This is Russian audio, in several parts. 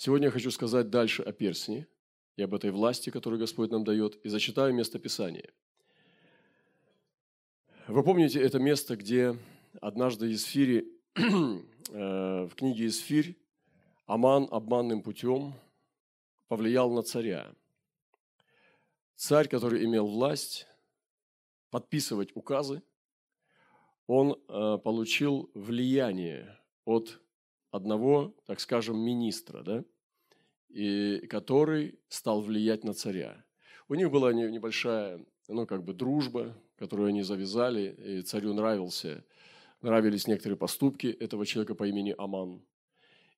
Сегодня я хочу сказать дальше о перстне и об этой власти, которую Господь нам дает, и зачитаю место Писания. Вы помните это место, где однажды Есфири, в книге «Есфирь» Аман обманным путем повлиял на царя. Царь, который имел власть подписывать указы, он получил влияние от одного, так скажем, министра, да, и который стал влиять на царя. У них была небольшая, дружба, которую они завязали, и царю нравились некоторые поступки этого человека по имени Аман.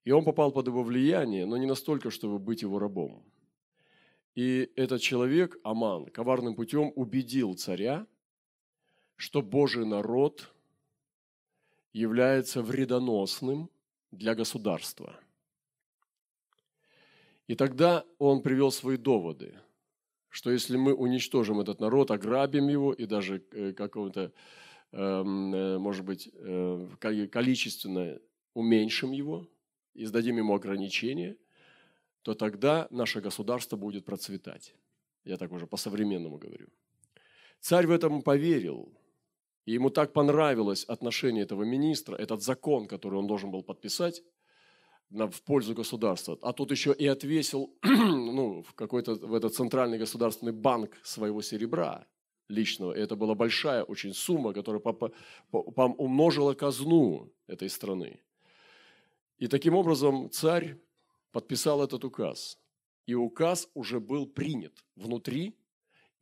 И он попал под его влияние, но не настолько, чтобы быть его рабом. И этот человек, Аман, коварным путем убедил царя, что Божий народ является вредоносным для государства. И тогда он привел свои доводы, что если мы уничтожим этот народ, ограбим его и даже какого-то, может быть, количественно уменьшим его и сдадим ему ограничения, то тогда наше государство будет процветать. Я так уже по-современному говорю. Царь в этом поверил. И ему так понравилось отношение этого министра, этот закон, который он должен был подписать в пользу государства. А тут еще и отвесил в этот центральный государственный банк своего серебра личного. И это была большая очень сумма, которая умножила казну этой страны. И таким образом царь подписал этот указ. И указ уже был принят внутри.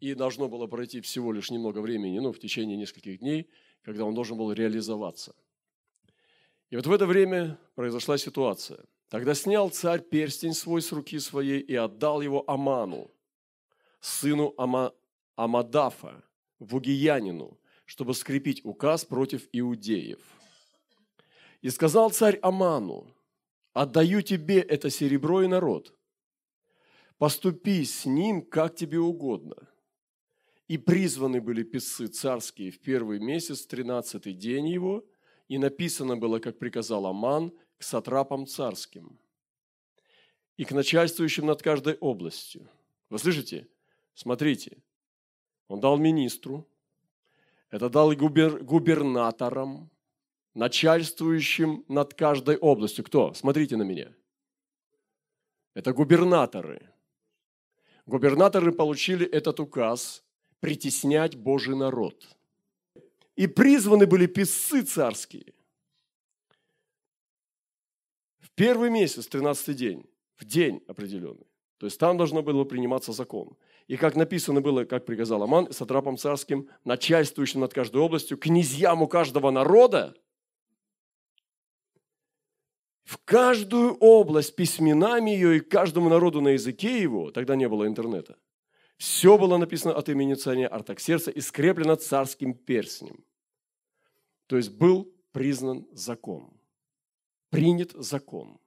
И должно было пройти всего лишь немного времени, в течение нескольких дней, когда он должен был реализоваться. И вот в это время произошла ситуация. Тогда снял царь перстень свой с руки своей и отдал его Аману, сыну Амадафа, Вугиянину, чтобы скрепить указ против иудеев. И сказал царь Аману: «Отдаю тебе это серебро и народ. Поступи с ним, как тебе угодно». И призваны были писцы царские в первый месяц, 13-й день его, и написано было, как приказал Аман, к сатрапам царским и к начальствующим над каждой областью. Вы слышите? Смотрите. Он дал министру, это дал и губернаторам, начальствующим над каждой областью. Кто? Смотрите на меня. Это губернаторы. Губернаторы получили этот указ притеснять Божий народ. И призваны были писцы царские в первый месяц, 13-й день, в день определенный. То есть там должно было приниматься закон. И как написано было, как приказал Аман, сатрапам царским, начальствующим над каждой областью, князьям у каждого народа, в каждую область письменами ее и каждому народу на языке его, тогда не было интернета, все было написано от имени царя Артаксеркса и скреплено царским перстнем. То есть был признан закон, принят закон.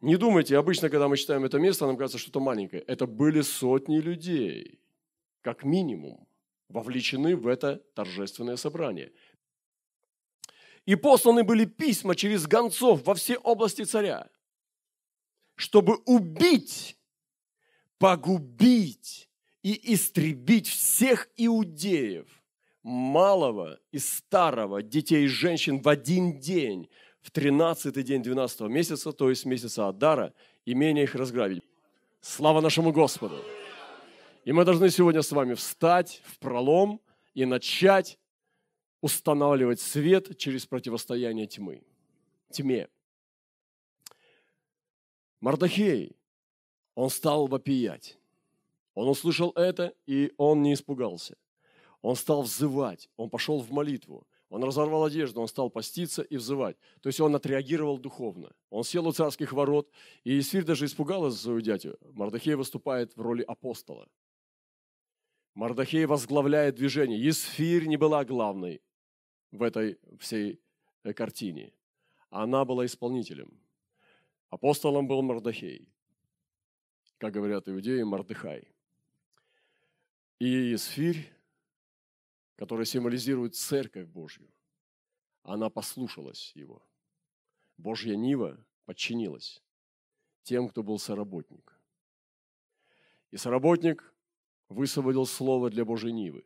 Не думайте, обычно, когда мы читаем это место, нам кажется что-то маленькое. Это были сотни людей, как минимум, вовлечены в это торжественное собрание. И посланы были письма через гонцов во все области царя, чтобы убить, погубить и истребить всех иудеев, малого и старого, детей и женщин в один день, в 13-й день 12-го месяца, то есть месяца Адара, имение их разграбить. Слава нашему Господу! И мы должны сегодня с вами встать в пролом и начать устанавливать свет через противостояние тьме. Мардохей, он стал вопиять. Он услышал это, и он не испугался. Он стал взывать, он пошел в молитву. Он разорвал одежду, он стал поститься и взывать. То есть он отреагировал духовно. Он сел у царских ворот, и Исфирь даже испугалась за свою дядю. Мардохей выступает в роли апостола. Мардохей возглавляет движение. Есфирь не была главной в этой всей картине. Она была исполнителем. Апостолом был Мардохей. Как говорят иудеи, Мардохай. И Есфирь, которая символизирует Церковь Божью, она послушалась его. Божья нива подчинилась. тем, кто был соработник. И соработник высвободил слово для Божьей нивы.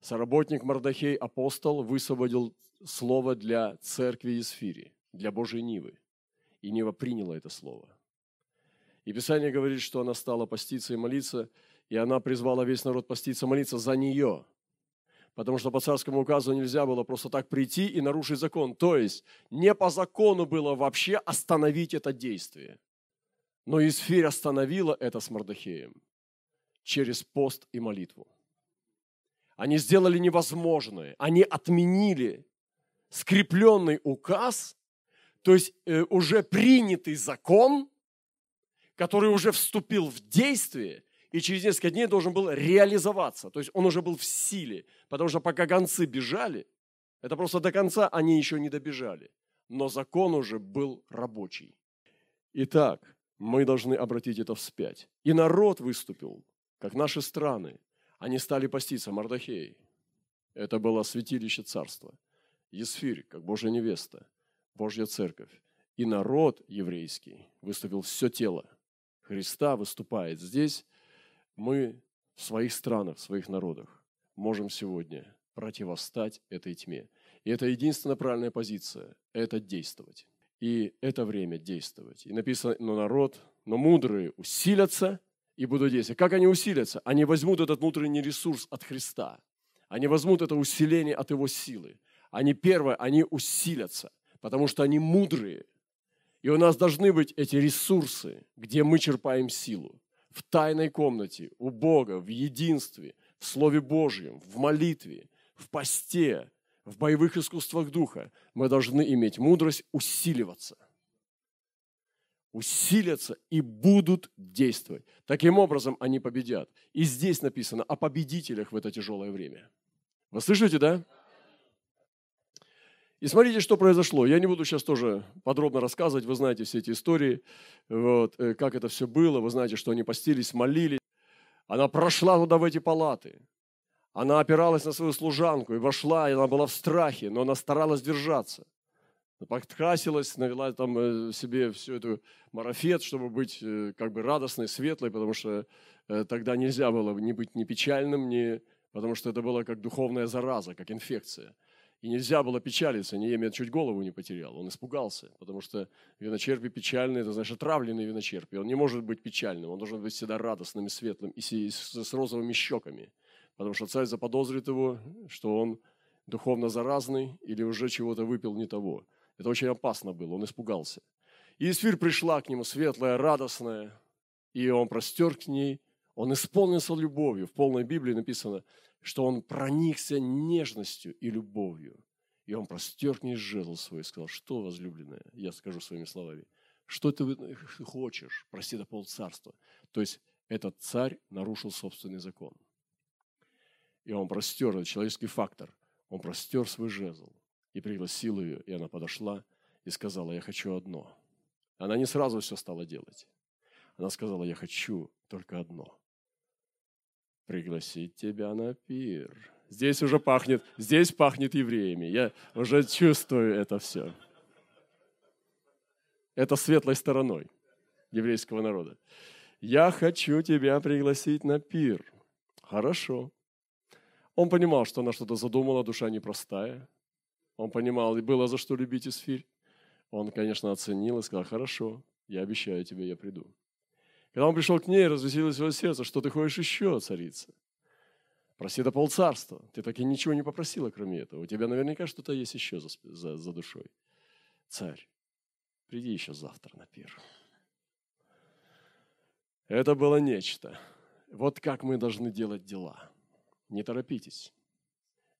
Соработник Мардохей, апостол, высвободил слово для церкви Есфири, для Божьей нивы. И Нива приняла это слово. И Писание говорит, что она стала поститься и молиться, и она призвала весь народ поститься, молиться за нее. Потому что по царскому указу нельзя было просто так прийти и нарушить закон. То есть не по закону было вообще остановить это действие. Но Есфирь остановила это с Мардохеем через пост и молитву. Они сделали невозможное. Они отменили скрепленный указ, то есть уже принятый закон, который уже вступил в действие, и через несколько дней должен был реализоваться. То есть он уже был в силе, потому что пока гонцы бежали, это просто до конца они еще не добежали. Но закон уже был рабочий. Итак, мы должны обратить это вспять. И народ выступил, как наши страны. Они стали поститься. Мардохей, это было святилище царства. Есфирь, как Божья невеста, Божья церковь. И народ еврейский выступил, все тело Христа выступает здесь. Мы в своих странах, в своих народах можем сегодня противостать этой тьме. И это единственная правильная позиция – это действовать. И это время действовать. И написано, но мудрые усилятся и будут действовать. Как они усилятся? Они возьмут этот внутренний ресурс от Христа. Они возьмут это усиление от Его силы. Они первое, они усилятся, потому что они мудрые. И у нас должны быть эти ресурсы, где мы черпаем силу. В тайной комнате, у Бога, в единстве, в Слове Божьем, в молитве, в посте, в боевых искусствах Духа мы должны иметь мудрость усиливаться. Усилятся и будут действовать. Таким образом они победят. И здесь написано о победителях в это тяжелое время. Вы слышите, да? И смотрите, что произошло. Я не буду сейчас тоже подробно рассказывать. Вы знаете все эти истории, вот, как это все было. Вы знаете, что они постились, молились. Она прошла туда, в эти палаты. Она опиралась на свою служанку и вошла, и она была в страхе, но она старалась держаться. Подкрасилась, навела там себе всю эту марафет, чтобы быть как бы радостной, светлой, потому что тогда нельзя было не быть ни печальным, ни... потому что это была как духовная зараза, как инфекция. И нельзя было печалиться. Неемия чуть голову не потерял. Он испугался, потому что виночерпий печальный, это значит отравленный виночерпий. Он не может быть печальным, он должен быть всегда радостным и светлым, и с розовыми щеками. Потому что царь заподозрит его, что он духовно заразный или уже чего-то выпил не того. Это очень опасно было, он испугался. И Есфирь пришла к нему светлая, радостная, и он простер к ней. Он исполнился любовью. В полной Библии написано, что он проникся нежностью и любовью. И он простер к ней жезл свой и сказал, что, возлюбленная, я скажу своими словами, что ты хочешь, прости до полцарства. То есть этот царь нарушил собственный закон. И он простер, это человеческий фактор, он простер свой жезл и пригласил ее, и она подошла и сказала, я хочу одно. Она не сразу все стала делать. Она сказала, я хочу только одно. Пригласить тебя на пир. Здесь уже пахнет, здесь пахнет евреями. Я уже чувствую это все. Это светлой стороной еврейского народа. Я хочу тебя пригласить на пир. Хорошо. Он понимал, что она что-то задумала, душа непростая. Он понимал, и было за что любить Есфирь. Он, конечно, оценил и сказал, хорошо, я обещаю тебе, я приду. Когда он пришел к ней, развеселилось его сердце, что ты хочешь еще, царица? Проси до полцарства. Ты так и ничего не попросила, кроме этого. У тебя наверняка что-то есть еще за душой. Царь, приди еще завтра на пир. Это было нечто. Вот как мы должны делать дела. Не торопитесь.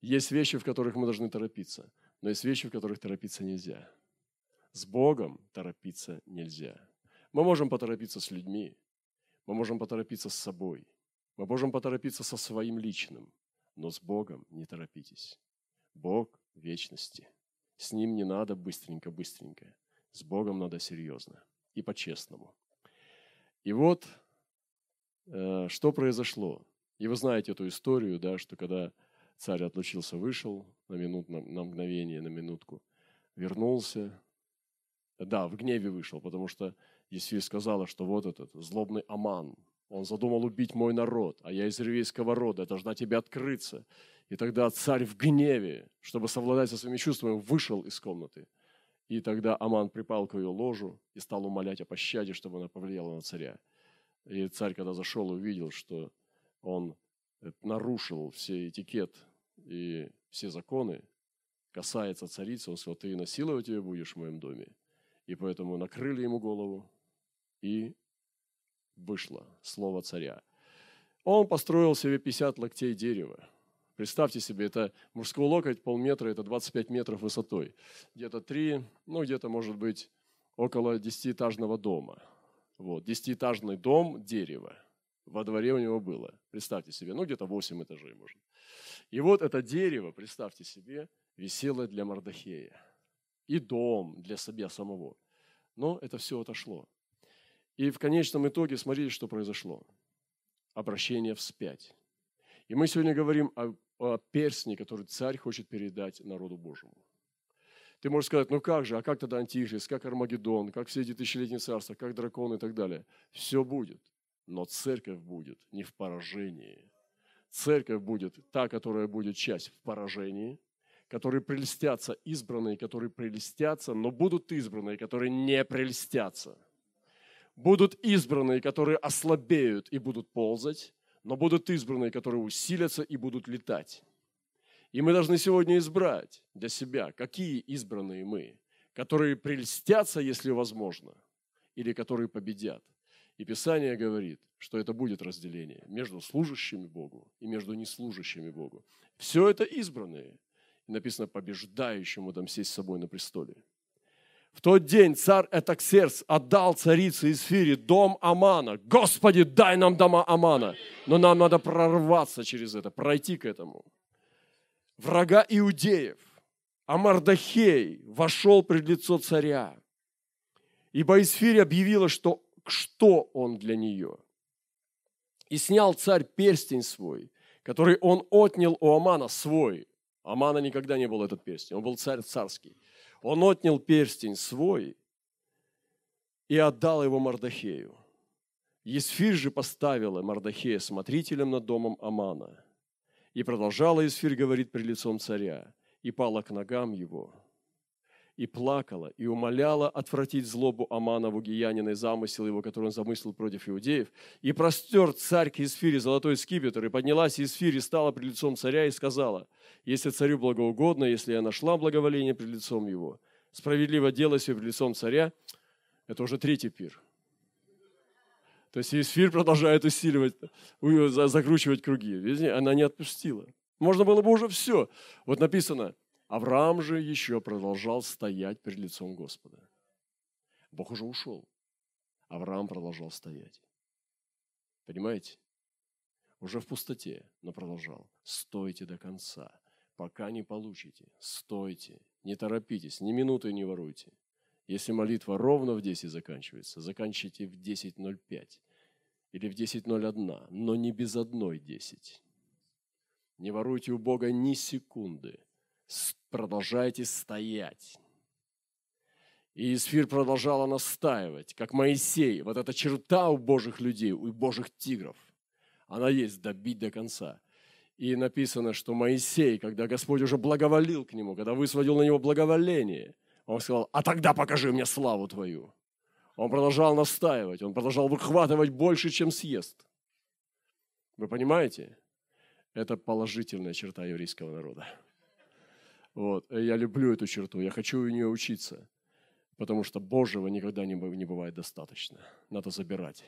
Есть вещи, в которых мы должны торопиться, но есть вещи, в которых торопиться нельзя. С Богом торопиться нельзя. Мы можем поторопиться с людьми. Мы можем поторопиться с собой. Мы можем поторопиться со своим личным. Но с Богом не торопитесь. Бог вечности. С Ним не надо быстренько-быстренько. С Богом надо серьезно и по-честному. И вот, что произошло. И вы знаете эту историю, да, что когда царь отлучился, вышел на мгновение, на минутку, вернулся, Да, в гневе вышел, потому что Есфирь сказала, что вот этот злобный Аман, он задумал убить мой народ, а я из ревейского рода, я должна тебе открыться. И тогда царь в гневе, чтобы совладать со своими чувствами, вышел из комнаты. И тогда Аман припал к ее ложу и стал умолять о пощаде, чтобы она повлияла на царя. И царь, когда зашел, увидел, что он нарушил все этикет и все законы, касается царицы, он сказал, ты насиловать ее будешь в моем доме. И поэтому накрыли ему голову, и вышло слово царя. Он построил себе 50 локтей дерева. Представьте себе, это мужской локоть, полметра, это 25 метров высотой. Где-то 3, где-то, может быть, около 10-этажного дома. Вот, 10-этажный дом, дерево. Во дворе у него было, представьте себе, где-то 8 этажей, может. И вот это дерево, представьте себе, висело для Мардохея. И дом для себя самого. Но это все отошло. И в конечном итоге, смотрите, что произошло. Обращение вспять. И мы сегодня говорим о перстне, который царь хочет передать народу Божьему. Ты можешь сказать, как же, как тогда Антихрист, как Армагеддон, как все эти тысячелетние царства, как драконы и так далее. Все будет, но церковь будет не в поражении. Церковь будет та, которая будет часть в поражении, которые прельстятся избранные, которые прельстятся, но будут избранные, которые не прельстятся. Будут избранные, которые ослабеют и будут ползать, но будут избранные, которые усилятся и будут летать. И мы должны сегодня избрать для себя, какие избранные мы, которые прельстятся, если возможно, или которые победят. И Писание говорит, что это будет разделение между служащими Богу и между неслужащими Богу. Все это избранные. Написано, побеждающему дам сесть с собой на престоле. В тот день царь Артаксеркс отдал царице Есфири дом Амана. Господи, дай нам дома Амана. Но нам надо прорваться через это, пройти к этому. Врага иудеев. А Мардохей вошел пред лицо царя. Ибо Есфирь объявила, что он для нее. И снял царь перстень свой, который он отнял у Амана свой. Амана никогда не был этот перстень, он был царь царский. Он отнял перстень свой и отдал его Мардохею. Есфирь же поставила Мардохея смотрителем над домом Амана. И продолжала Есфирь говорить пред лицом царя, и пала к ногам его, и плакала, и умоляла отвратить злобу Амана Вугиянина и замысел его, который он замыслил против иудеев. И простер царь к Есфири золотой скипетр, и поднялась Есфирь, и стала пред лицом царя, и сказала, если царю благоугодно, если я нашла благоволение пред лицом его, справедливо делай себе пред лицом царя, это уже третий пир. То есть Есфирь продолжает усиливать, закручивать круги. Видите, она не отпустила. Можно было бы уже все. Вот написано, Авраам же еще продолжал стоять перед лицом Господа. Бог уже ушел. Авраам продолжал стоять. Понимаете? Уже в пустоте, но продолжал. Стойте до конца, пока не получите. Стойте, не торопитесь, ни минуты не воруйте. Если молитва ровно в 10 заканчивается, заканчивайте в 10:05 или в 10:01, но не без 1:10. Не воруйте у Бога ни секунды. Продолжайте стоять. И Есфирь продолжала настаивать, как Моисей. Вот эта черта у Божьих людей, у Божьих тигров. Она есть, добить до конца. И написано, что Моисей, когда Господь уже благоволил к нему, когда высводил на него благоволение, он сказал, а тогда покажи мне славу твою. Он продолжал настаивать, он продолжал выхватывать больше, чем съест. Вы понимаете? Это положительная черта еврейского народа. Вот. Я люблю эту черту, я хочу у нее учиться, потому что Божьего никогда не бывает достаточно. Надо забирать.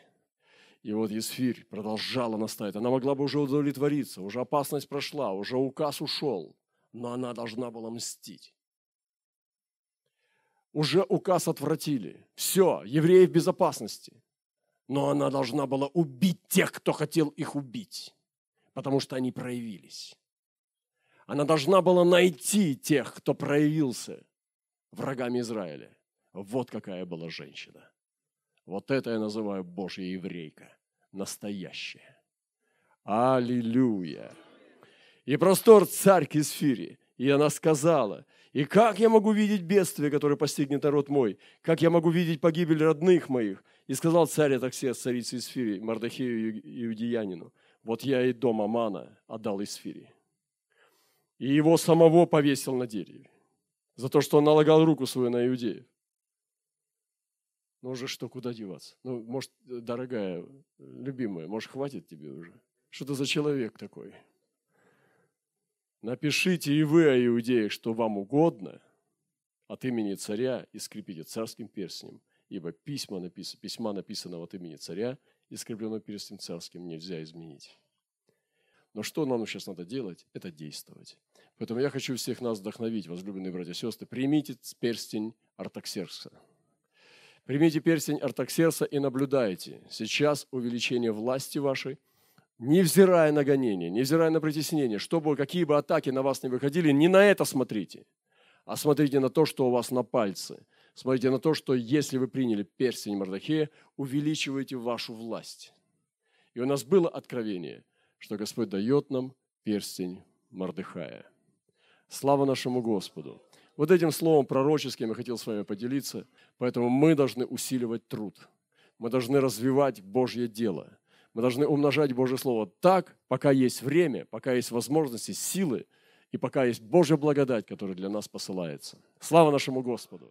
И вот Есфирь продолжала настаивать. Она могла бы уже удовлетвориться, уже опасность прошла, уже указ ушел, но она должна была мстить. Уже указ отвратили. Все, евреи в безопасности. Но она должна была убить тех, кто хотел их убить, потому что они проявились. Она должна была найти тех, кто проявился врагами Израиля. Вот какая была женщина. Вот это я называю Божья еврейка. Настоящая. Аллилуйя. И простор царь к Есфири. И она сказала, И как я могу видеть бедствие, которое постигнет народ мой? Как я могу видеть погибель родных моих? И сказал царь Артаксеркс царице Исфири, Мардохею и Вугиянину: вот я и дом Амана отдал Исфири. И его самого повесил на дереве за то, что он налагал руку свою на иудеев. Ну уже что, куда деваться? Ну, может, дорогая, любимая, может, хватит тебе уже? Что ты за человек такой? Напишите и вы о иудеях, что вам угодно, от имени царя, и скрепите царским перстнем, ибо письма написанного от имени царя и скрепленного перстнем царским нельзя изменить. Но что нам сейчас надо делать? Это действовать. Поэтому я хочу всех нас вдохновить, возлюбленные братья и сестры, примите перстень Артаксеркса. Примите перстень Артаксеркса и наблюдайте. Сейчас увеличение власти вашей, невзирая на гонение, невзирая на притеснение, чтобы какие бы атаки на вас не выходили, не на это смотрите, а смотрите на то, что у вас на пальце. Смотрите на то, что если вы приняли перстень Мардохея, увеличиваете вашу власть. И у нас было откровение, что Господь дает нам перстень Мардохея. Слава нашему Господу! Вот этим словом пророческим я хотел с вами поделиться, поэтому мы должны усиливать труд, мы должны развивать Божье дело. Мы должны умножать Божье Слово так, пока есть время, пока есть возможности, силы и пока есть Божья благодать, которая для нас посылается. Слава нашему Господу!